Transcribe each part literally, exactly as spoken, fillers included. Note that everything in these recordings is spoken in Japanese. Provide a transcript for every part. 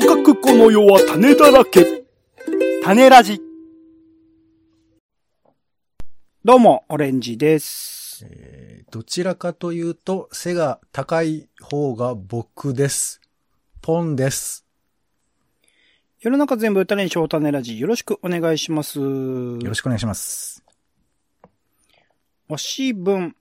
とかくこの世は種だらけ。種ラジ。どうも、オレンジです。えー、どちらかというと、背が高い方が僕です。ポンです。世の中全部種にしよう、種ラジ。よろしくお願いします。よろしくお願いします。推し文。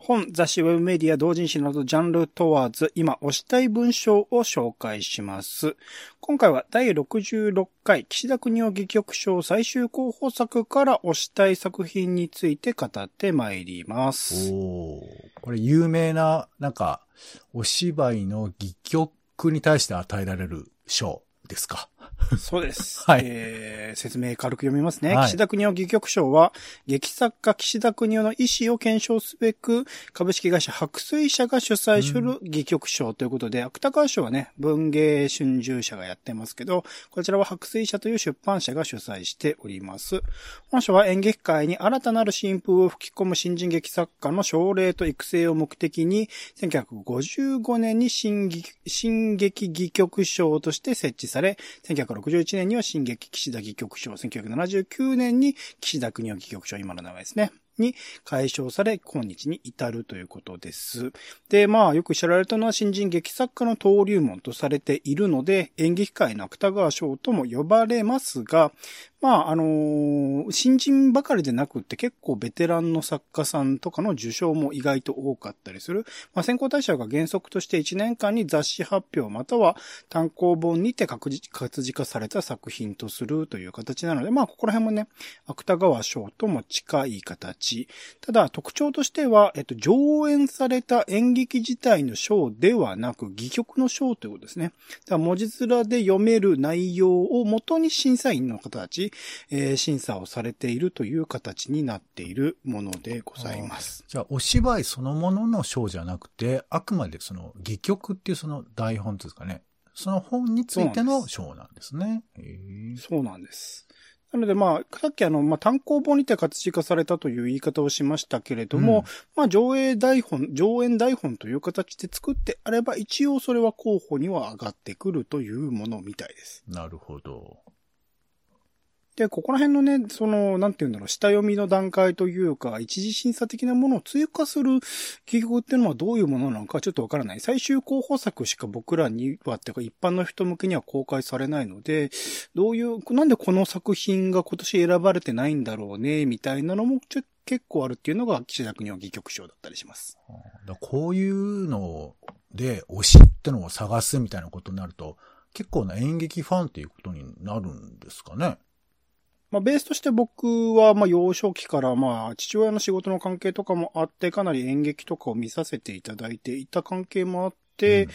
本、雑誌、ウェブメディア、同人誌などジャンル問わず、今推したい文章を紹介します。今回はだいろくじゅうろっかい、岸田國士戯曲賞最終候補作から推したい作品について語ってまいります。おー、これ有名な、なんか、お芝居の戯曲に対して与えられる賞ですか？そうです、はい、えー。説明軽く読みますね。はい、岸田國士戯曲賞は、劇作家岸田國士の意思を検証すべく、株式会社白水社が主催する戯曲賞ということで、うん、芥川賞はね、文藝春秋社がやってますけど、こちらは白水社という出版社が主催しております。本賞は演劇界に新たなる新風を吹き込む新人劇作家の奨励と育成を目的に、せんきゅうひゃくごじゅうごねんに新劇、新劇戯曲賞として設置され、せんきゅうひゃくろくじゅういちねんには新劇岸田戯曲賞、せんきゅうひゃくななじゅうきゅうねんに岸田國士戯曲賞、今の名前ですね、に改称され、今日に至るということです。で、まあ、よく知られたのは新人劇作家の登竜門とされているので、演劇界の芥川賞とも呼ばれますが、まあ、あのー、新人ばかりでなくって結構ベテランの作家さんとかの受賞も意外と多かったりする。まあ、選考対象が原則としていちねんかんに雑誌発表または単行本にて活字化された作品とするという形なので、まあ、ここら辺もね、芥川賞とも近い形。ただ、特徴としては、えっと、上演された演劇自体の賞ではなく、戯曲の賞ということですね。だから文字面で読める内容を元に審査員の方たち、えー、審査をされているという形になっているものでございます。じゃあ、お芝居そのものの賞じゃなくて、あくまでその戯曲っていうその台本というかね、その本についての賞なんですね。そうなんです。なのでまあ、さっきあの、まあ、単行本にて活字化されたという言い方をしましたけれども、うん、まあ、上映台本、上演台本という形で作ってあれば、一応それは候補には上がってくるというものみたいです。なるほど。で、ここら辺のね、その、なんていうんだろう、下読みの段階というか、一次審査的なものを追加する戯曲っていうのはどういうものなのかちょっとわからない。最終候補作しか僕らには、っていうか一般の人向けには公開されないので、どういう、なんでこの作品が今年選ばれてないんだろうね、みたいなのもちょっと結構あるっていうのが、岸田國士戯曲賞だったりします。だこういうので、推しってのを探すみたいなことになると、結構な演劇ファンっていうことになるんですかね。まあ、ベースとして僕は、まあ、幼少期から、まあ、父親の仕事の関係とかもあって、かなり演劇とかを見させていただいていた関係もあって、うん、こ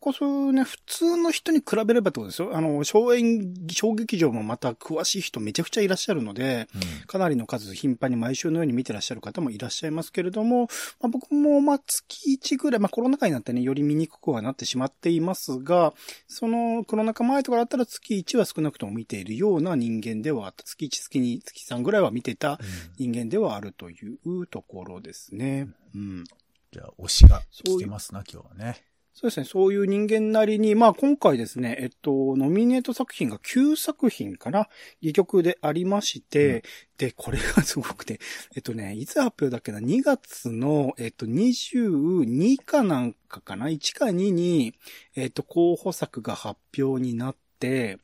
こそうね、普通の人に比べればってことですよ。あの、小演、小劇場もまた詳しい人めちゃくちゃいらっしゃるので、うん、かなりの数頻繁に毎週のように見てらっしゃる方もいらっしゃいますけれども、まあ、僕もまあ月いちぐらい、まあコロナ禍になってね、より見にくくはなってしまっていますが、そのコロナ禍前とかだったらつきいちは少なくとも見ているような人間ではあった。つきいち、つきに、つきさんぐらいは見てた人間ではあるというところですね。うん。うん、じゃあ、推しが聞けますな、今日はね。そうですね。そういう人間なりに、まあ今回ですね、えっと、ノミネート作品がきゅうさくひんかな、戯曲でありまして、うん、で、これがすごくて、えっとね、いつ発表だっけな、にがつの、えっと、にじゅうにかなんかかな、いちかにに、えっと、候補作が発表になって、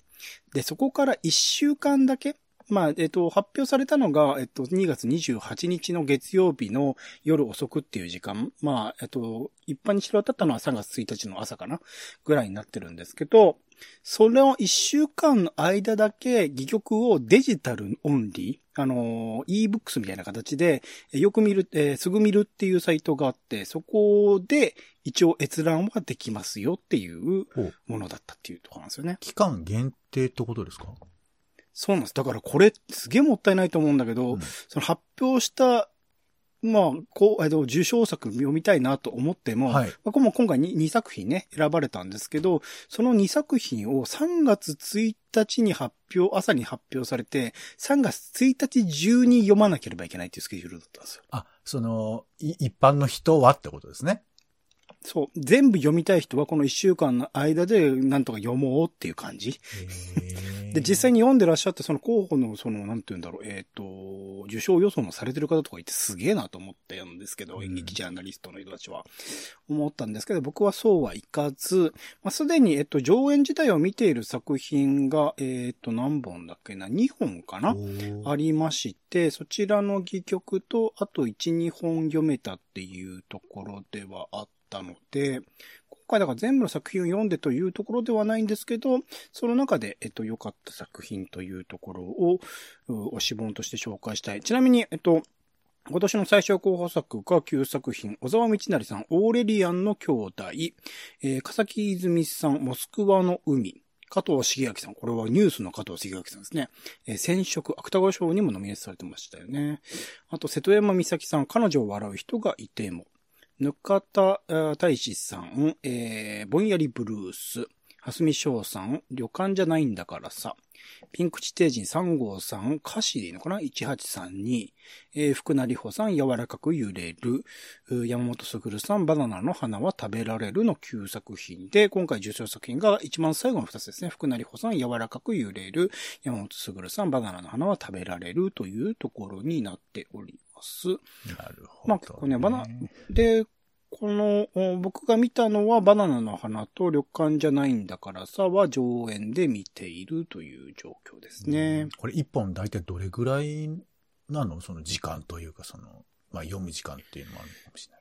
で、そこからいっしゅうかんだけ、まあ、えっと、発表されたのが、えっと、にがつにじゅうはちにちの月曜日の夜遅くっていう時間。まあ、えっと、一般に知れ渡ったのはさんがつついたちの朝かなぐらいになってるんですけど、それをいっしゅうかんの間だけ戯曲をデジタルオンリー、あの、e-books みたいな形で、よく見る、えー、すぐ見るっていうサイトがあって、そこで一応閲覧はできますよっていうものだったっていうところなんですよね。期間限定ってことですか？そうなんです。だからこれすげえもったいないと思うんだけど、うん、その発表した、まあ、こう、えっと、受賞作読みたいなと思っても、はい、まあ、今回にさくひんね、選ばれたんですけど、そのにさくひんをさんがつついたちに発表、朝に発表されて、さんがつついたち中に読まなければいけないっていうスケジュールだったんですよ。あ、その、一般の人はってことですね。そう。全部読みたい人はこの一週間の間でなんとか読もうっていう感じ。で、実際に読んでらっしゃって、その候補の、その、なんて言うんだろう、えっと、受賞予想もされてる方とかいてすげえなと思ったんですけど、演劇ジャーナリストの人たちは。思ったんですけど、僕はそうはいかず、まあ、すでに、えっと、上演自体を見ている作品が、えっと、何本だっけな、にほんかなありまして、そちらの戯曲と、あといち、にほん読めたっていうところではあって、なので今回だから全部の作品を読んでというところではないんですけど、その中でえっと良かった作品というところを推し本として紹介したい。ちなみにえっと今年の最小候補作がきゅうさくひん、小沢道成さん、オーレリアンの兄弟、えー、笠木泉さん、モスクワの海、加藤茂明さん、これはニュースの加藤茂明さんですね。えー、染色、芥川賞にもノミネートされてましたよね。あと瀬戸山美咲さん、彼女を笑う人がいても、ぬかた大志さん、えー、ぼんやりブルース、はすみしょうさん、旅館じゃないんだからさ、ピンク地底人さん号さん、歌詞でいいのかな ?いちはちさんに、えー、福名里穂さん、柔らかく揺れる、山本すぐるさん、バナナの花は食べられるのきゅうさく品で、今回受賞作品が一番最後のふたつですね。福名里穂さん、柔らかく揺れる、山本すぐるさん、バナナの花は食べられるというところになっております。なるほど、ね。まあ、これね、バナ、で、この、僕が見たのは、バナナの花と旅館じゃないんだからさは上演で見ているという状況ですね。これいっぽん大体どれぐらいなの？その時間というか、その、まあ、読む時間っていうのもあるかもしれない。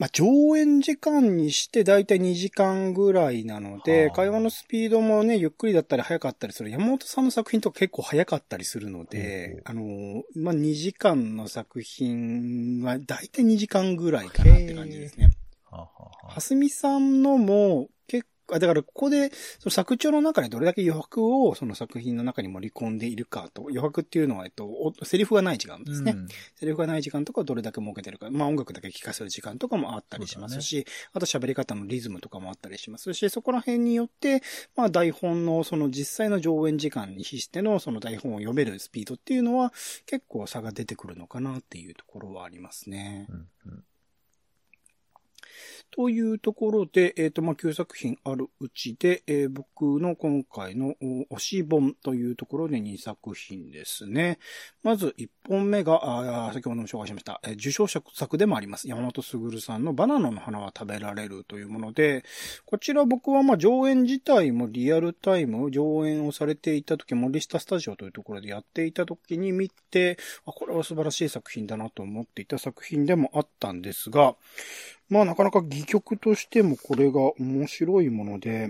まあ、上演時間にしてだいたいにじかんぐらいなので、はあ、会話のスピードもね、ゆっくりだったり早かったりする。山本さんの作品とか結構早かったりするので、あの、まあ、にじかんの作品はだいたいにじかんぐらいかなって感じですね。はすみさんのも結構、だからここでその作中の中でどれだけ余白をその作品の中に盛り込んでいるかと、余白っていうのはえっとセリフがない時間ですね、うん、セリフがない時間とかをどれだけ設けてるか、まあ音楽だけ聴かせる時間とかもあったりしますし、ね、あと喋り方のリズムとかもあったりしますし、そこら辺によってまあ台本のその実際の上演時間に比してのその台本を読めるスピードっていうのは結構差が出てくるのかなっていうところはありますね。うんうん、というところで、えっと、まあ、きゅうさく品あるうちで、えー、僕の今回の推し本というところでにさく品ですね。まずいっぽんめが、あ先ほども紹介しました、えー、受賞作でもあります。山本すぐるさんのバナナの花は食べられるというもので、こちら僕はまあ、上演自体もリアルタイム、上演をされていた時、森下スタジオというところでやっていた時に見て、あ、これは素晴らしい作品だなと思っていた作品でもあったんですが、まあなかなか戯曲としてもこれが面白いもので、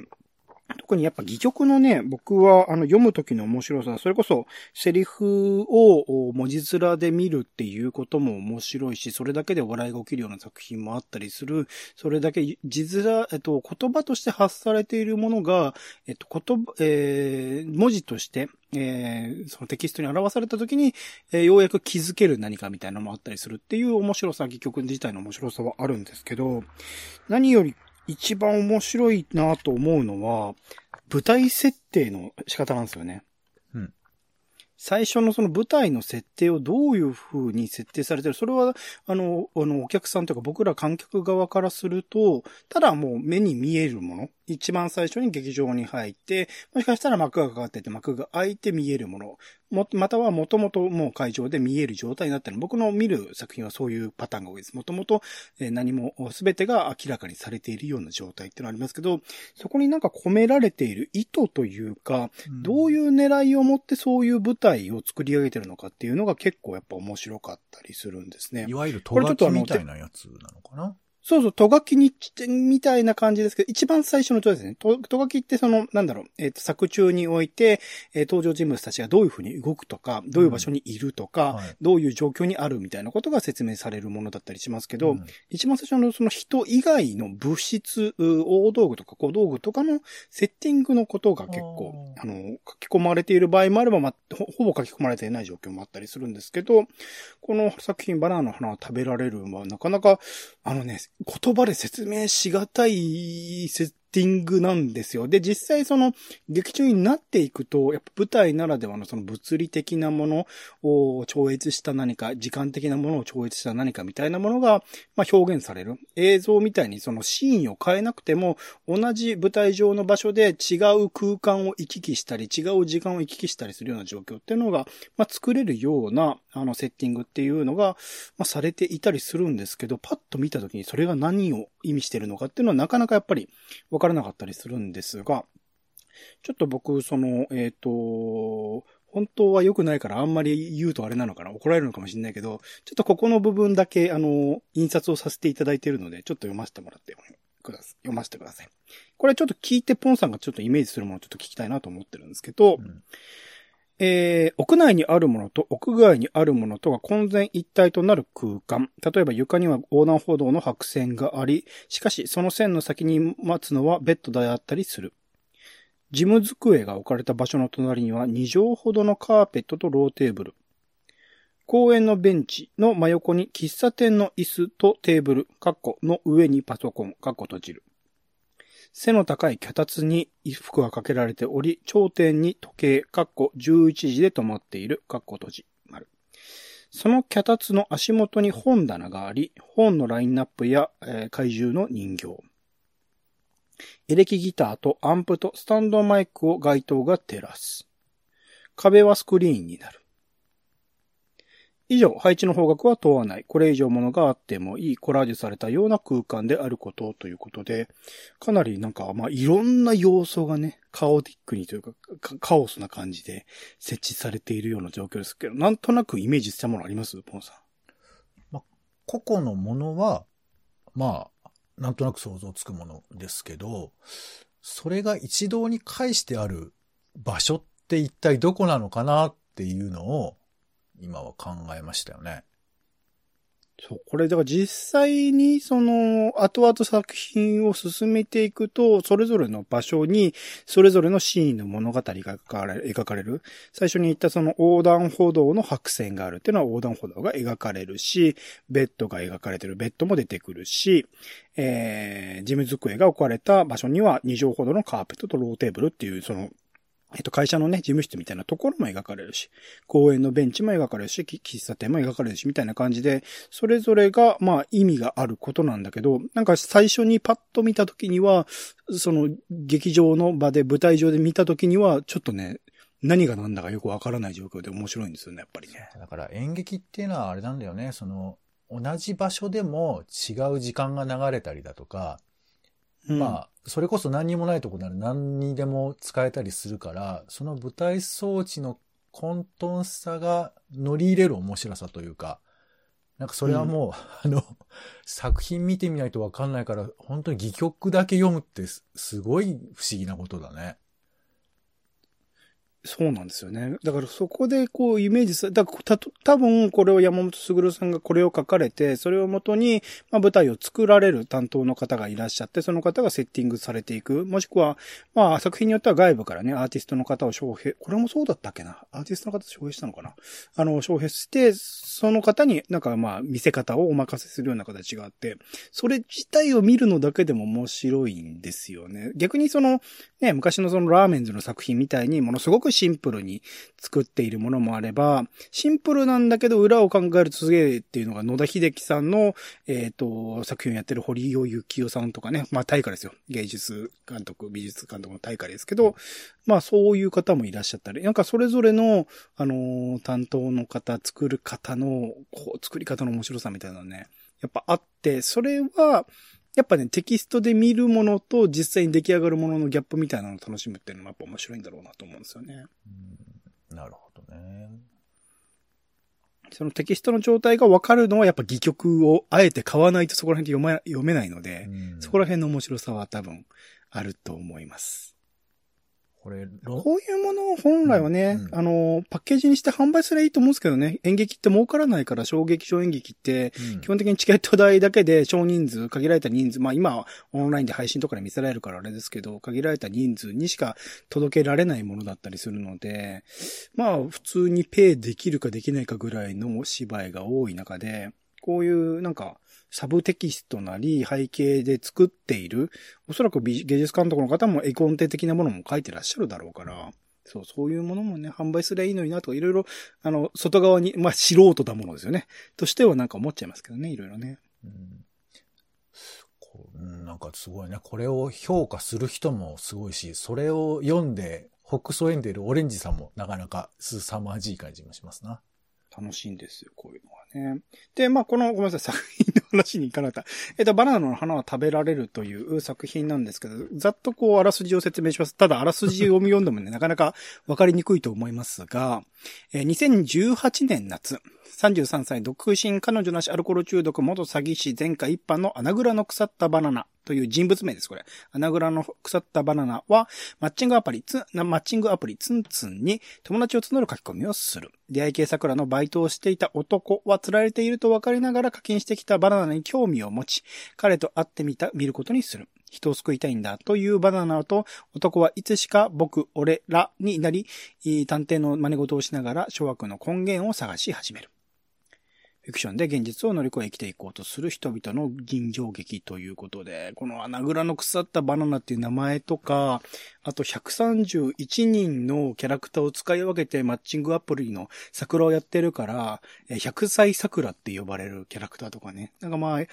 特にやっぱ戯曲のね、僕はあの読む時の面白さ、それこそセリフを文字面で見るっていうことも面白いし、それだけで笑いが起きるような作品もあったりする、それだけ字面、えっと言葉として発されているものが、えっと言葉、えー、文字として、えー、そのテキストに表された時に、えー、ようやく気づける何かみたいなのもあったりするっていう面白さ、戯曲自体の面白さはあるんですけど、何より一番面白いなと思うのは、舞台設定の仕方なんですよね。うん。最初のその舞台の設定をどういう風に設定されてる。それは、あの、あの、お客さんというか僕ら観客側からすると、ただもう目に見えるもの。一番最初に劇場に入って、もしかしたら幕がかかってて幕が開いて見えるもの。も、またはもともともう会場で見える状態になってる。僕の見る作品はそういうパターンが多いです。もともと何も全てが明らかにされているような状態ってのありますけど、そこになんか込められている意図というか、うん、どういう狙いを持ってそういう舞台を作り上げてるのかっていうのが結構やっぱ面白かったりするんですね。いわゆるトガキみたいなやつなのかな？そうそう、トガキに、みたいな感じですけど、一番最初のとですね、トガキってその、なんだろう、えっと、作中において、えー、登場人物たちがどういうふうに動くとか、どういう場所にいるとか、うんはい、どういう状況にあるみたいなことが説明されるものだったりしますけど、うん、一番最初のその人以外の物質、大道具とか小道具とかのセッティングのことが結構、あの、書き込まれている場合もあれば、まあ、ほ、ほぼ書き込まれていない状況もあったりするんですけど、この作品バナナの花は食べられるは、なかなか、あのね、言葉で説明しがたい設ティングなんですよ。で、実際その劇中になっていくと、やっぱ舞台ならではのその物理的なものを超越した何か、時間的なものを超越した何かみたいなものが、まあ、表現される。映像みたいにそのシーンを変えなくても、同じ舞台上の場所で違う空間を行き来したり、違う時間を行き来したりするような状況っていうのが、まあ、作れるような、あの、セッティングっていうのが、まあ、されていたりするんですけど、パッと見たときにそれが何を意味してるのかっていうのはなかなかやっぱりわからなかったりするんですが、ちょっと僕、その、えっと、本当は良くないからあんまり言うとあれなのかな、怒られるのかもしれないけど、ちょっとここの部分だけ、あの、印刷をさせていただいているので、ちょっと読ませてもらってください。読ませてください。これちょっと聞いて、ポンさんがちょっとイメージするものをちょっと聞きたいなと思ってるんですけど、うん、えー、屋内にあるものと屋外にあるものとが混然一体となる空間。例えば床には横断歩道の白線があり、しかしその線の先に待つのはベッドであったりする。事務机が置かれた場所の隣にはに畳ほどのカーペットとローテーブル。公園のベンチの真横に喫茶店の椅子とテーブルの上にパソコン閉じる。背の高い脚立に衣服がかけられており、頂点に時計、じゅういちじで止まっている、閉じ、丸。その脚立の足元に本棚があり、本のラインナップや、えー、怪獣の人形。エレキギターとアンプとスタンドマイクを街灯が照らす。壁はスクリーンになる。以上、配置の方角は問わない。これ以上ものがあってもいい。コラージュされたような空間であることということで、かなりなんか、まあ、いろんな要素がね、カオティックにというか、カオスな感じで設置されているような状況ですけど、なんとなくイメージしたものあります？ポンさん。まあ、個々のものは、まあ、なんとなく想像つくものですけど、それが一堂に会してある場所って一体どこなのかなっていうのを、今は考えましたよね。そう、これだから実際にその後々作品を進めていくと、それぞれの場所にそれぞれのシーンの物語が描かれる。最初に言ったその横断歩道の白線があるっていうのは横断歩道が描かれるし、ベッドが描かれてるベッドも出てくるし、えー、事務机が置かれた場所にはに畳ほどのカーペットとローテーブルっていうそのえっと、会社のね、事務室みたいなところも描かれるし、公園のベンチも描かれるし、喫茶店も描かれるし、みたいな感じで、それぞれが、まあ、意味があることなんだけど、なんか最初にパッと見たときには、その、劇場の場で、舞台上で見たときには、ちょっとね、何が何だかよくわからない状況で面白いんですよね、やっぱりね。だから演劇っていうのはあれなんだよね、その、同じ場所でも違う時間が流れたりだとか、まあ、それこそ何にもないとこなら何にでも使えたりするから、その舞台装置の混沌さが乗り入れる面白さというか、なんかそれはもう、うん、あの、作品見てみないとわかんないから、本当に戯曲だけ読むってす、すごい不思議なことだね。そうなんですよね。だからそこでこうイメージする。だからた、多分これを山本卓さんがこれを書かれて、それをもとに、まあ、舞台を作られる担当の方がいらっしゃって、その方がセッティングされていく。もしくは、まあ作品によっては外部からね、アーティストの方を招聘、これもそうだったっけな。アーティストの方招聘したのかな。あの、招聘して、その方になんかまあ見せ方をお任せするような形があって、それ自体を見るのだけでも面白いんですよね。逆にその、ね、昔のそのラーメンズの作品みたいにものすごくシンプルに作っているものもあれば、シンプルなんだけど裏を考えるとすげえっていうのが野田秀樹さんの、えっと、作品をやってる堀尾幸雄さんとかね、まあ大家ですよ。芸術監督、美術監督の大家ですけど、まあそういう方もいらっしゃったり、なんかそれぞれの、あの、担当の方、作る方の、こう、作り方の面白さみたいなのね、やっぱあって、それは、やっぱね、テキストで見るものと実際に出来上がるもののギャップみたいなのを楽しむっていうのもやっぱ面白いんだろうなと思うんですよね。うん、なるほどね。そのテキストの状態が分かるのはやっぱ戯曲をあえて買わないとそこら辺で読め、読めないので、うん、そこら辺の面白さは多分あると思います。これ、こういうものを本来はね、うんうん、あの、パッケージにして販売すればいいと思うんですけどね、演劇って儲からないから、小劇場演劇って、基本的にチケット代だけで少人数、限られた人数、まあ今、オンラインで配信とかで見せられるからあれですけど、限られた人数にしか届けられないものだったりするので、まあ普通にペイできるかできないかぐらいの芝居が多い中で、こういうなんかサブテキストなり背景で作っている、おそらく美芸術監督の方も絵コンテ的なものも書いてらっしゃるだろうから、そう、そういうものもね、販売すればいいのになとか、いろいろ、あの、外側に、まあ、素人だものですよね。としてはなんか思っちゃいますけどね、いろいろね。うんなんかすごいね。これを評価する人もすごいし、それを読んで、ほくそ笑んでるオレンジさんもなかなかすさまじい感じもしますな。楽しいんですよ、こういうのはね。で、まあ、この、ごめんなさい、作品の話に行かなかった。えっと、バナナの花は食べられるという作品なんですけど、ざっとこう、あらすじを説明します。ただ、あらすじを読み読んでもね、なかなかわかりにくいと思いますが、えー、にせんじゅうはちねん夏、さんじゅうさんさい独身、彼女なしアルコール中毒、元詐欺師、前科一犯の穴蔵の腐ったバナナという人物名です、これ。穴蔵の腐ったバナナは、マッチングアプリツン、マッチングアプリツンツンに友達を募る書き込みをする。出会い系桜のバイトをしていた男は釣られていると分かりながら課金してきたバナナに興味を持ち、彼と会ってみた、見ることにする。人を救いたいんだというバナナと男はいつしか僕、俺らになり、探偵の真似事をしながら諸悪の根源を探し始める。フィクションで現実を乗り越え生きていこうとする人々の人情劇ということで、この穴蔵の腐ったバナナっていう名前とか、あとひゃくさんじゅういちにんのキャラクターを使い分けてマッチングアプリの桜をやってるから、ひゃくさい桜って呼ばれるキャラクターとかね。なんかまあ、い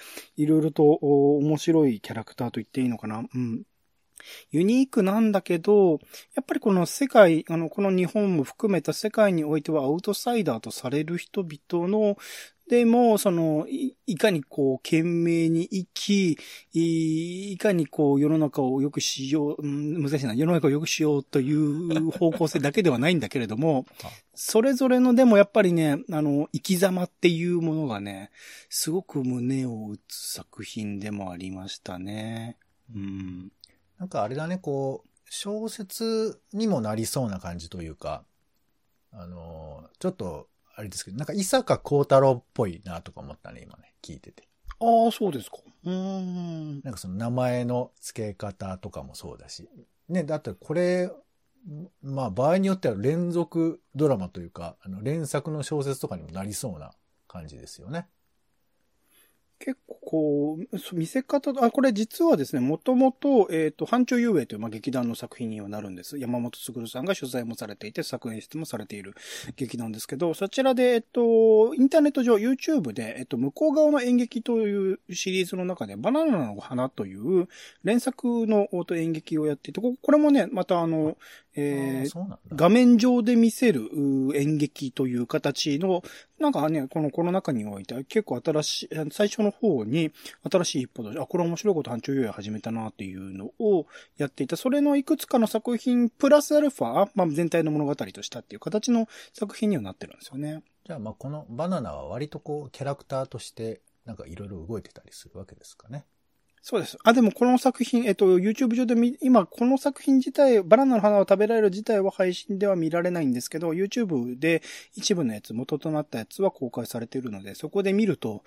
ろいろと面白いキャラクターと言っていいのかな。うん。ユニークなんだけど、やっぱりこの世界、あの、この日本も含めた世界においてはアウトサイダーとされる人々の、でも、その、い、いかにこう、懸命に生き、い、いかにこう、世の中を良くしよう、うん、難しいな、世の中を良くしようという方向性だけではないんだけれども、それぞれの、でもやっぱりね、あの、生き様っていうものがね、すごく胸を打つ作品でもありましたね。うん。なんかあれだね、こう、小説にもなりそうな感じというか、あの、ちょっと、あれですけど、なんか伊坂幸太郎っぽいなとか思ったね、今ね、聞いてて。ああ、そうですか。うーん。なんかその名前の付け方とかもそうだし。ね、だってこれ、まあ場合によっては連続ドラマというか、あの連作の小説とかにもなりそうな感じですよね。結構こう、見せ方、あ、これ実はですね、もともと、えっと、阪急遊泳という、まあ、劇団の作品にはなるんです。山本卓さんが取材もされていて、作演出もされている劇団ですけど、そちらで、えっと、インターネット上、YouTube で、えっと、向こう側の演劇というシリーズの中で、バナナの花という連作の演劇をやっていて、これもね、またあの、えー、画面上で見せる演劇という形の、なんかね、このコロナ禍において結構新しい、最初の方に新しい一歩として、あ、これ面白いこと、阪急遊泳始めたなっていうのをやっていた。それのいくつかの作品、プラスアルファ、まあ、全体の物語としたっていう形の作品にはなってるんですよね。じゃあ、まあ、このバナナは割とこう、キャラクターとして、なんかいろいろ動いてたりするわけですかね。そうです。あ、でもこの作品、えっと、YouTube 上で見、今この作品自体、バナナの花を食べられる自体は配信では見られないんですけど、YouTube で一部のやつ、元となったやつは公開されているので、そこで見ると、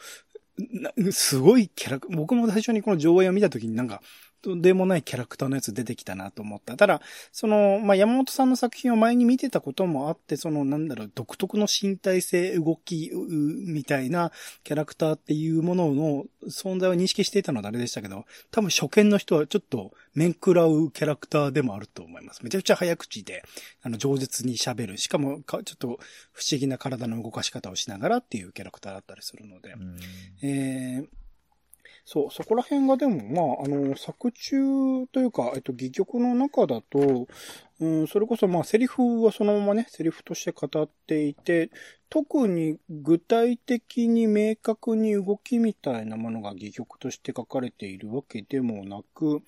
すごいキャラク、僕も最初にこの上映を見たときになんか、とんでもないキャラクターのやつ出てきたなと思った。ただ、その、まあ、山本さんの作品を前に見てたこともあって、その、なんだろう、独特の身体性、動き、みたいなキャラクターっていうものの存在を認識していたのは誰でしたけど、多分初見の人はちょっと面食らうキャラクターでもあると思います。めちゃくちゃ早口で、あの、饒舌に喋る。しかもか、ちょっと不思議な体の動かし方をしながらっていうキャラクターだったりするので。えーそう、そこら辺がでも、まあ、あの、作中というか、えっと、戯曲の中だと、うん、それこそ、まあ、セリフはそのままね、セリフとして語っていて、特に具体的に明確に動きみたいなものが戯曲として書かれているわけでもなく、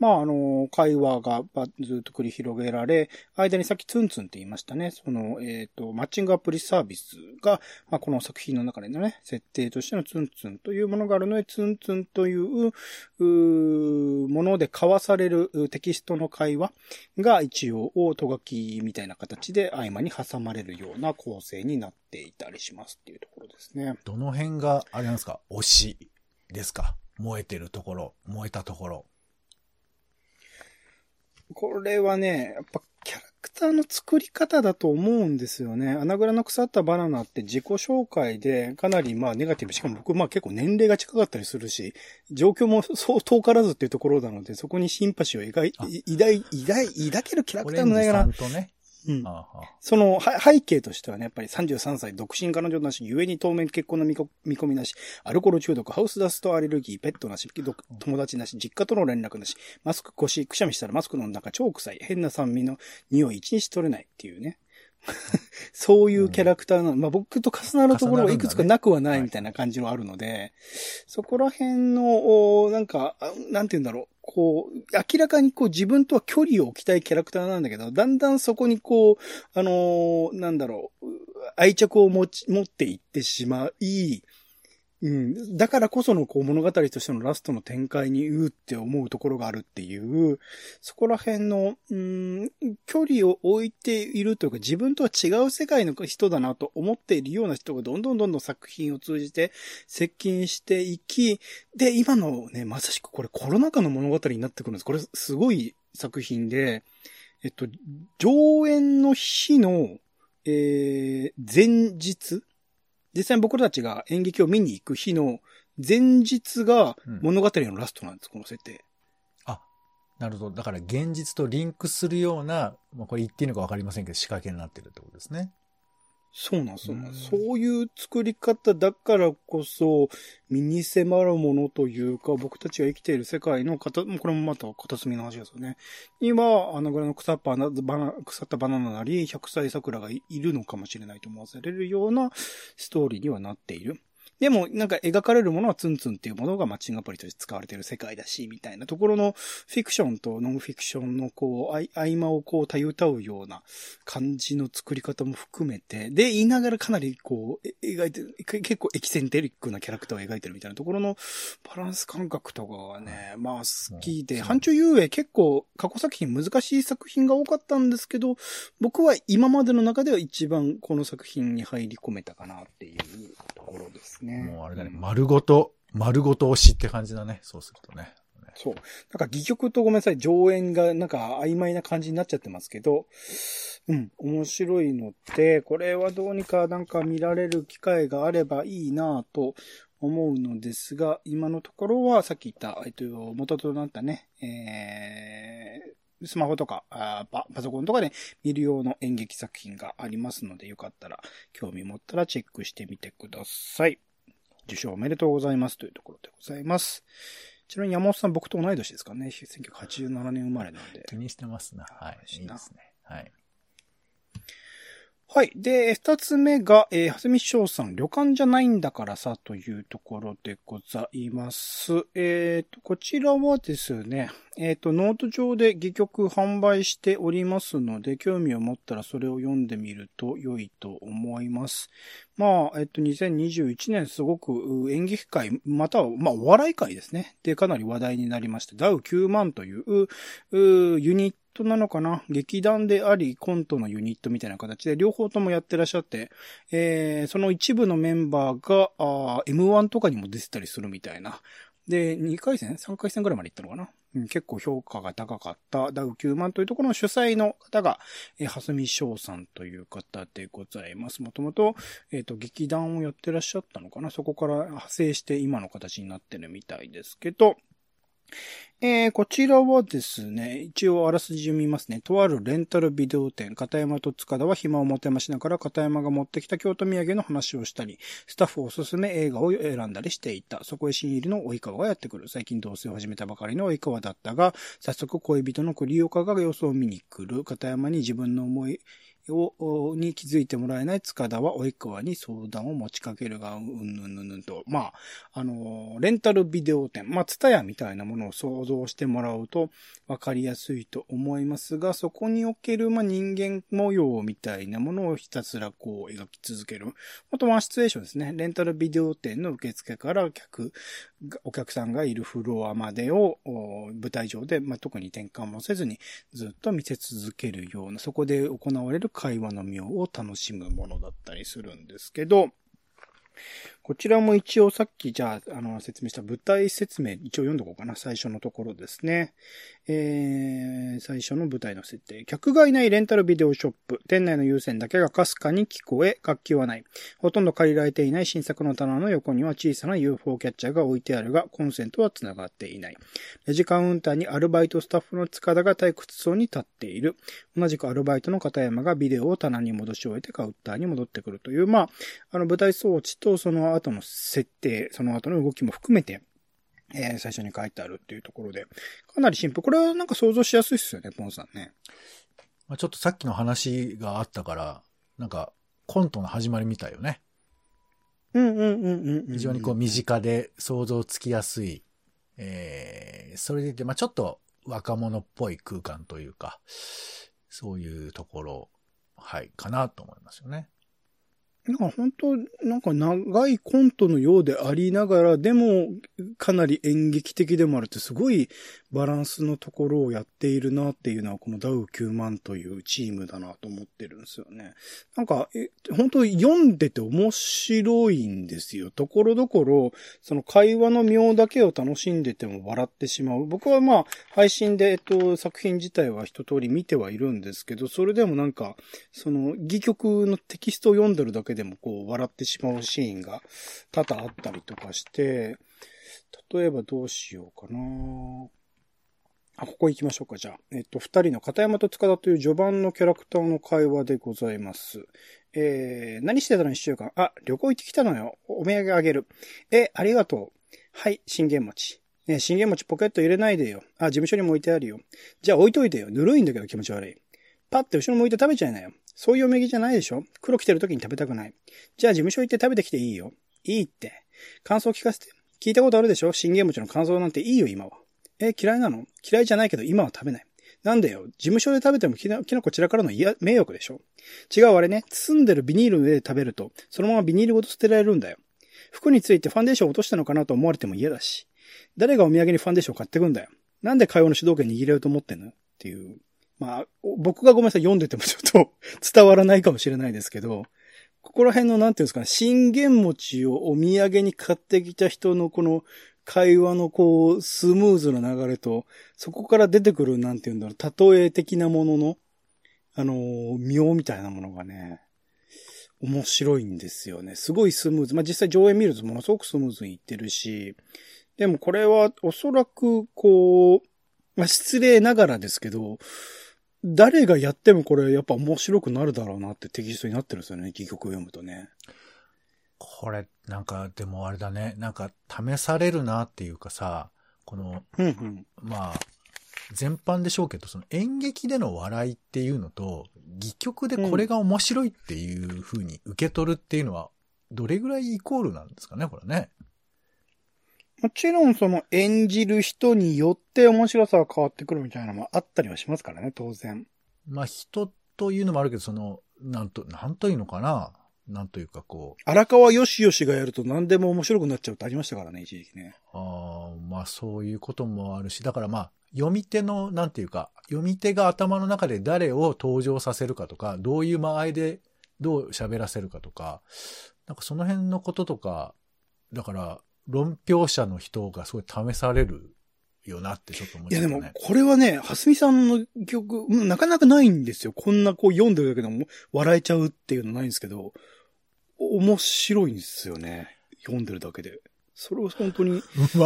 まあ、あの、会話がずっと繰り広げられ、間にさっきツンツンって言いましたね。その、えっと、マッチングアプリサービスが、まあ、この作品の中でのね、設定としてのツンツンというものがあるので、ツンツンという、うー、もので交わされるテキストの会話が一応、とがきみたいな形で合間に挟まれるような構成になっていたりしますっていうところですね。どの辺が、あれなんですか、推しですか？燃えてるところ、燃えたところ。これはね、やっぱキャラクターの作り方だと思うんですよね。穴蔵の腐ったバナナって自己紹介でかなりまあネガティブ。しかも僕まあ結構年齢が近かったりするし、状況もそう遠からずっていうところなので、そこにシンパシーを描い、抱い、抱い、抱けるキャラクターのないかな。うん、はあはあ、その背景としてはね、やっぱりさんじゅうさんさい独身彼女なし、故に当面結婚の見込みなし、アルコール中毒、ハウスダストアレルギー、ペットなし、友達なし、実家との連絡なし、マスク腰、くしゃみしたらマスクの中超臭い、変な酸味の匂い一日取れないっていうね。そういうキャラクターなの、うん、まあ、僕と重なるところがいくつかなくはないみたいな感じもあるので、はい、そこら辺の、なんか、なんて言うんだろう、こう、明らかにこう自分とは距離を置きたいキャラクターなんだけど、だんだんそこにこう、あのー、なんだろう、愛着を持ち、持っていってしまい、うん、だからこそのこう物語としてのラストの展開にうーって思うところがあるっていう、そこら辺の、うん、距離を置いているというか自分とは違う世界の人だなと思っているような人がどんどんどんどん作品を通じて接近していき、で、今のね、まさしくこれコロナ禍の物語になってくるんです。これすごい作品で、えっと、上演の日の、えー、前日、実際に僕たちが演劇を見に行く日の前日が物語のラストなんです、うん、この設定。あ、なるほど。だから現実とリンクするような、まあ、これ言っていいのか分かりませんけど仕掛けになってるってことですね。そうなんです、うん、そういう作り方だからこそ身に迫るものというか、僕たちが生きている世界の片、これもまた片隅の話ですよね。今穴蔵の腐ったバナ、腐ったバナナなりひゃくさい桜がいるのかもしれないと思わされるようなストーリーにはなっている。でもなんか描かれるものはツンツンっていうものがマッチングアプリとして使われている世界だしみたいなところのフィクションとノンフィクションのこう合間をこうたゆたうような感じの作り方も含めてで言いながらかなりこう描いて結構エキセンテリックなキャラクターを描いてるみたいなところのバランス感覚とかはね、まあ好きで、範疇遊泳結構過去作品難しい作品が多かったんですけど、僕は今までの中では一番この作品に入り込めたかなっていうところですね。もうあれだね、うん、丸ごと、丸ごと推しって感じだね、そうするとね。そう。なんか、戯曲とごめんなさい、上演がなんか曖昧な感じになっちゃってますけど、うん、面白いので、これはどうにかなんか見られる機会があればいいなぁと思うのですが、今のところはさっき言った、えっと、元となったね、えー、スマホとかあパ、パソコンとかで見る用の演劇作品がありますので、よかったら、興味持ったらチェックしてみてください。受賞おめでとうございますというところでございます。ちなみに山本さん、僕と同い年ですかね。せんきゅうひゃくはちじゅうななねん生まれなので。気にしてますな。はい。いいですね。はい。はい。で、二つ目が、えー、蓮見翔さん、旅館じゃないんだからさ、というところでございます。えっと、こちらはですね、えっと、ノート上で戯曲販売しておりますので、興味を持ったらそれを読んでみると良いと思います。まあ、えっと、にせんにじゅういちねんすごく演劇界、または、まあ、お笑い界ですね。で、かなり話題になりました。ダウきゅうまんという、うユニット、なのかな劇団でありコントのユニットみたいな形で両方ともやってらっしゃって、えー、その一部のメンバーがあー エムワン とかにも出てたりするみたいなでにかいせんさんかいせんぐらいまで行ったのかな、うん、結構評価が高かったダウきゅうまんというところの主催の方が、えー、蓮見翔さんという方でございます。もともと、えっと、劇団をやってらっしゃったのかな、そこから派生して今の形になってるみたいですけど、えー、こちらはですね、一応あらすじを見ますね。とあるレンタルビデオ店、片山と塚田は暇を持てましながら片山が持ってきた京都土産の話をしたり、スタッフをおすすめ映画を選んだりしていた。そこへ新入りの及川がやってくる。最近同棲を始めたばかりの及川だったが、早速恋人の栗岡が様子を見に来る。片山に自分の思いをに気づいてもらえない塚田は及川に相談を持ちかけるが、うんぬんぬんぬんと、まあ、あのー、レンタルビデオ店、まあ、ツタヤみたいなものを想像してもらうと分かりやすいと思いますが、そこにおける、まあ、人間模様みたいなものをひたすらこう描き続ける。あとワンシチュエーションですね。レンタルビデオ店の受付から客、お客さんがいるフロアまでを舞台上で、まあ、特に転換もせずにずっと見せ続けるような、そこで行われる会話の妙を楽しむものだったりするんですけど、こちらも一応さっきじゃあ、あの説明した舞台説明一応読んでおこうかな。最初のところですね。えー、最初の舞台の設定。客がいないレンタルビデオショップ。店内の有線だけがかすかに聞こえ、楽器はない。ほとんど借りられていない新作の棚の横には小さな ユーフォー キャッチャーが置いてあるが、コンセントは繋がっていない。レジカウンターにアルバイトスタッフの塚田が退屈そうに立っている。同じくアルバイトの片山がビデオを棚に戻し終えてカウンターに戻ってくるという、まあ、あの舞台装置とその後の設定、その後の動きも含めて、えー、最初に書いてあるっていうところで、かなりシンプル。これはなんか想像しやすいっすよね、ポンさんね。まあ、ちょっとさっきの話があったから、なんかコントの始まりみたいよね。うんうんうんうん、うん。非常にこう身近で想像つきやすい。えー、それでいて、まあちょっと若者っぽい空間というか、そういうところ、はい、かなと思いますよね。なんか本当、なんか長いコントのようでありながら、でもかなり演劇的でもあるってすごいバランスのところをやっているなっていうのは、このダウきゅうまんというチームだなと思ってるんですよね。なんか、え、本当読んでて面白いんですよ。ところどころ、その会話の妙だけを楽しんでても笑ってしまう。僕はまあ、配信で、えっと、作品自体は一通り見てはいるんですけど、それでもなんか、その、戯曲のテキストを読んでるだけででもこう笑ってしまうシーンが多々あったりとかして、例えばどうしようかな。あ、ここ行きましょうか、じゃあ。えっと、二人の片山と塚田という序盤のキャラクターの会話でございます。えー、何してたの一週間。あ、旅行行ってきたのよ。お土産あげる。え、ありがとう。はい、信玄餅。ね、信玄餅ポケット入れないでよ。あ、事務所にも置いてあるよ。じゃあ置いといてよ。ぬるいんだけど気持ち悪い。パッて後ろ向いて食べちゃいなよ。そういうおめぎじゃないでしょ？黒着てる時に食べたくない。じゃあ事務所行って食べてきていいよ。いいって。感想聞かせて。聞いたことあるでしょ？信玄餅の感想なんていいよ、今は。え、嫌いなの？嫌いじゃないけど今は食べない。なんでよ。事務所で食べてもきな、きのこちらからのいや、迷惑でしょ？違う、あれね。包んでるビニールの上で食べると、そのままビニールごと捨てられるんだよ。服についてファンデーション落としたのかなと思われても嫌だし。誰がお土産にファンデーション買ってくんだよ。なんで会話の主導権握れると思ってんの？っていう。まあ、僕がごめんなさい、読んでてもちょっと伝わらないかもしれないですけど、ここら辺のなんていうんですかね、信玄餅をお土産に買ってきた人のこの会話のこう、スムーズな流れと、そこから出てくるなんていうんだろう、例え的なものの、あのー、妙みたいなものがね、面白いんですよね。すごいスムーズ。まあ、実際上映見るとものすごくスムーズにいってるし、でもこれはおそらくこう、まあ、失礼ながらですけど、誰がやってもこれやっぱ面白くなるだろうなってテキストになってるんですよね。戯曲を読むとね。これ、なんかでもあれだね。なんか試されるなっていうかさ、この、うんうん、まあ、全般でしょうけど、その演劇での笑いっていうのと、戯曲でこれが面白いっていう風に受け取るっていうのは、どれぐらいイコールなんですかね、これね。もちろんその演じる人によって面白さが変わってくるみたいなのもあったりはしますからね、当然。まあ人というのもあるけど、その、なんと、なんというのかな、なんというかこう。荒川よしよしがやると何でも面白くなっちゃうってありましたからね、一時期ね。ああ、まあそういうこともあるし、だからまあ、読み手の、なんていうか、読み手が頭の中で誰を登場させるかとか、どういう間合いでどう喋らせるかとか、なんかその辺のこととか、だから、論評者の人がすごい試されるよなってちょっと思っちゃったね。いやでもこれはね、はすみさんの曲なかなかないんですよ。こんなこう読んでるだけでも笑えちゃうっていうのないんですけど、面白いんですよね。読んでるだけで。それを本当にす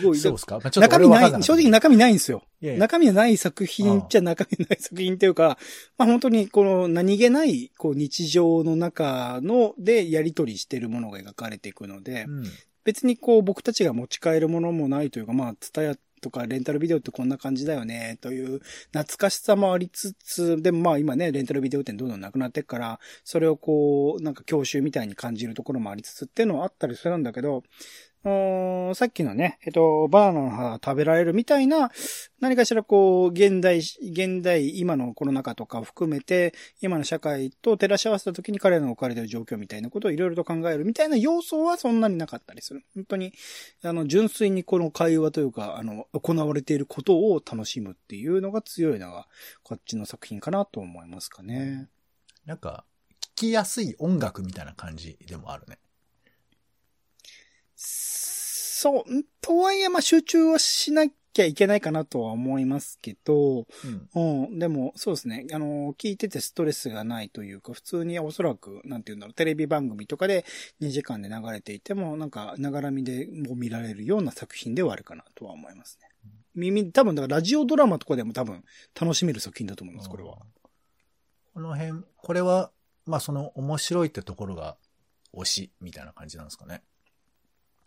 ごい。そうですか。まあ、ちょっと中身ない、正直中身ないんですよ。いやいや中身ない作品っちゃ中身ない作品っていうか、まあ本当にこの何気ないこう日常の中のでやりとりしてるものが描かれていくので、うん別にこう僕たちが持ち帰るものもないというか、まあ、ツタヤとかレンタルビデオってこんな感じだよね、という懐かしさもありつつ、でもまあ今ね、レンタルビデオ店どんどんなくなってっから、それをこう、なんか教習みたいに感じるところもありつつっていうのはあったりするんだけど、うーんさっきのね、えっと、バナナの葉が食べられるみたいな、何かしらこう、現代、現代、今のコロナ禍とかを含めて、今の社会と照らし合わせた時に彼らの置かれている状況みたいなことをいろいろと考えるみたいな要素はそんなになかったりする。本当に、あの、純粋にこの会話というか、あの、行われていることを楽しむっていうのが強いのが、こっちの作品かなと思いますかね。なんか、聞きやすい音楽みたいな感じでもあるね。そう。とはいえ、まあ、集中はしなきゃいけないかなとは思いますけど、うんうん、でもそうですね、あの、聞いててストレスがないというか、普通におそらく、なんていうんだろう、テレビ番組とかでにじかんで流れていても、なんか、ながらみでも見られるような作品ではあるかなとは思いますね。うん、耳、多分、だからラジオドラマとかでも多分、楽しめる作品だと思います、これは。この辺、これは、まあ、その、面白いってところが、推し、みたいな感じなんですかね。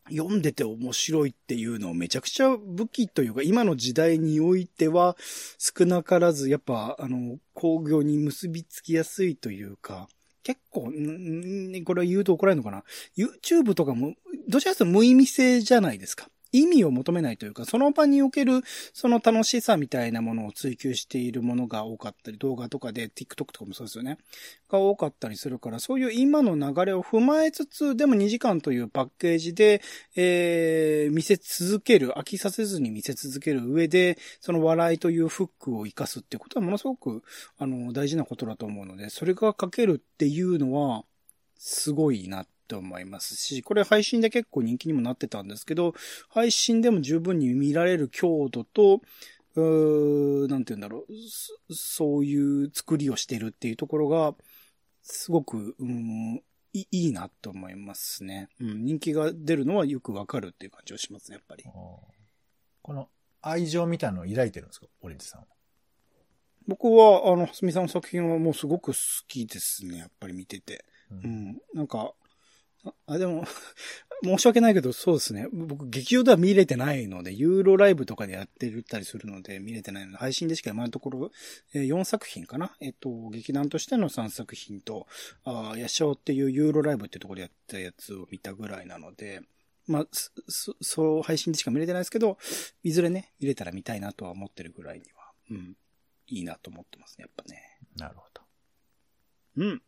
読んでて面白いっていうのをめちゃくちゃ武器というか、今の時代においては少なからずやっぱあの興行に結びつきやすいというか、結構んこれ言うと怒られるのかな、 YouTube とかもどちらかというと無意味性じゃないですか。意味を求めないというか、その場におけるその楽しさみたいなものを追求しているものが多かったり、動画とかで TikTok とかもそうですよねが多かったりするから、そういう今の流れを踏まえつつ、でもにじかんというパッケージで、えー、見せ続ける、飽きさせずに見せ続ける上で、その笑いというフックを生かすってことはものすごくあの大事なことだと思うので、それが書けるっていうのはすごいなと思いますし、これ配信で結構人気にもなってたんですけど、配信でも十分に見られる強度と、うー、なんて言うんだろう、そういう作りをしてるっていうところが、すごく、うん、いいなと思いますね。うん、人気が出るのはよくわかるっていう感じはしますね、やっぱり。この愛情みたいなのを抱いてるんですか、オレンジさんは。僕は、あの、はすみさんの作品はもうすごく好きですね、やっぱり見てて。うん、うん、なんか、あ、でも、申し訳ないけど、そうですね。僕、劇場では見れてないので、ユーロライブとかでやってるったりするので、見れてないので、配信でしか今のところ、えー、よんさく品かな。えっと、劇団としてのさんさく品と、ああ、野鳥っていうユーロライブっていうところでやったやつを見たぐらいなので、まあ、そ、そう、配信でしか見れてないですけど、いずれね、見れたら見たいなとは思ってるぐらいには、うん、いいなと思ってますね、やっぱね。なるほど。うん。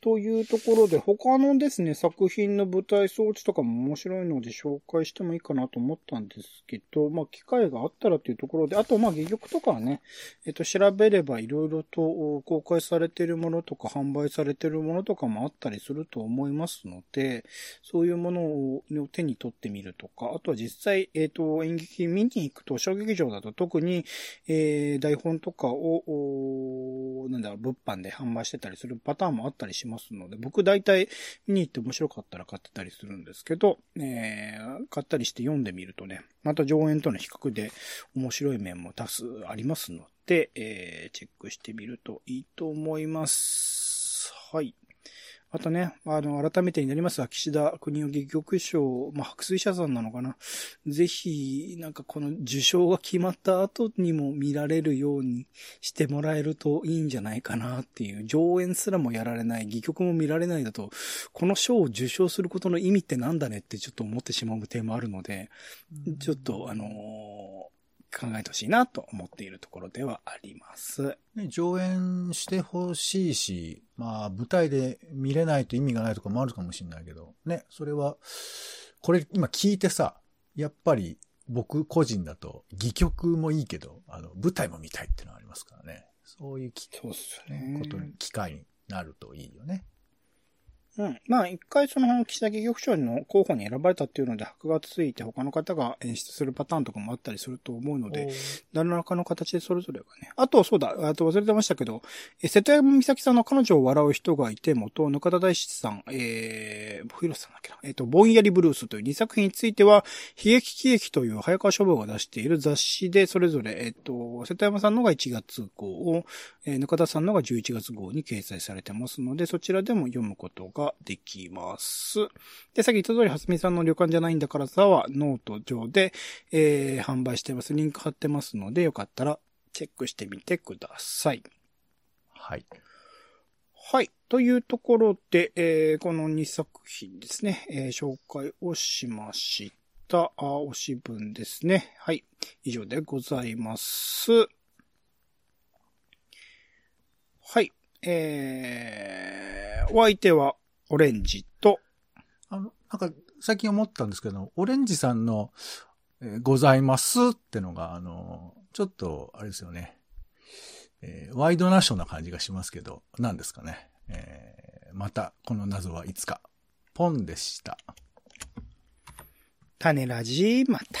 というところで、他のですね、作品の舞台装置とかも面白いので紹介してもいいかなと思ったんですけど、まあ、機会があったらというところで、あと、まあ、戯曲とかはね、えっと、調べればいろいろと公開されているものとか、販売されているものとかもあったりすると思いますので、そういうものを手に取ってみるとか、あとは実際、えっと、演劇見に行くと、小劇場だと特に、えー、台本とかを、なんだろう、物販で販売してたりするパターンもあったりします。ますので、僕大体見に行って面白かったら買ってたりするんですけど、えー、買ったりして読んでみるとね、また上演との比較で面白い面も多数ありますので、えー、チェックしてみるといいと思います。はい。あとね、あの、改めてになりますが、岸田国男戯曲賞、まあ、白水社さんなのかな。ぜひ、なんかこの受賞が決まった後にも見られるようにしてもらえるといいんじゃないかなっていう、上演すらもやられない、戯曲も見られないだと、この賞を受賞することの意味ってなんだねってちょっと思ってしまう点もあるので、ちょっと、あのー、考えてほしいなと思っているところではあります。ね、上演してほしいし、まあ舞台で見れないと意味がないとかもあるかもしれないけど、ね、それは、これ今聞いてさ、やっぱり僕個人だと、戯曲もいいけど、あの、舞台も見たいっていうのがありますからね。そういうき、そうっすね。ことに、機会になるといいよね。うん。まあ、一回その、岸田戯曲賞の候補に選ばれたっていうので、箔がついて他の方が演出するパターンとかもあったりすると思うので、何らかの形でそれぞれがね。あと、そうだ、あと忘れてましたけど、え瀬戸山美咲さんの彼女を笑う人がいてもと、ぬかた大志さん、えー、広瀬さんだっけな、えっ、ー、と、ぼんやりブルースというにさく品については、悲劇喜劇という早川書房が出している雑誌で、それぞれ、えっ、ー、と、瀬戸山さんのがいちがつ号を、えー、ぬかたさんのがじゅういちがつ号に掲載されてますので、そちらでも読むことが、できます。で、さっき言った通り、はすみさんの旅館じゃないんだからさはノート上で、えー、販売してます。リンク貼ってますので、よかったらチェックしてみてください。はい。はい。というところで、えー、このにさく品ですね、えー、紹介をしました。あ、推し文ですね。はい。以上でございます。はい。えー、お相手は、オレンジと、あの、なんか、最近思ったんですけど、オレンジさんの、えー、ございますってのが、あの、ちょっと、あれですよね、えー、ワイドナショーな感じがしますけど、何ですかね。えー、また、この謎はいつか。ポンでした。種ラジ、また。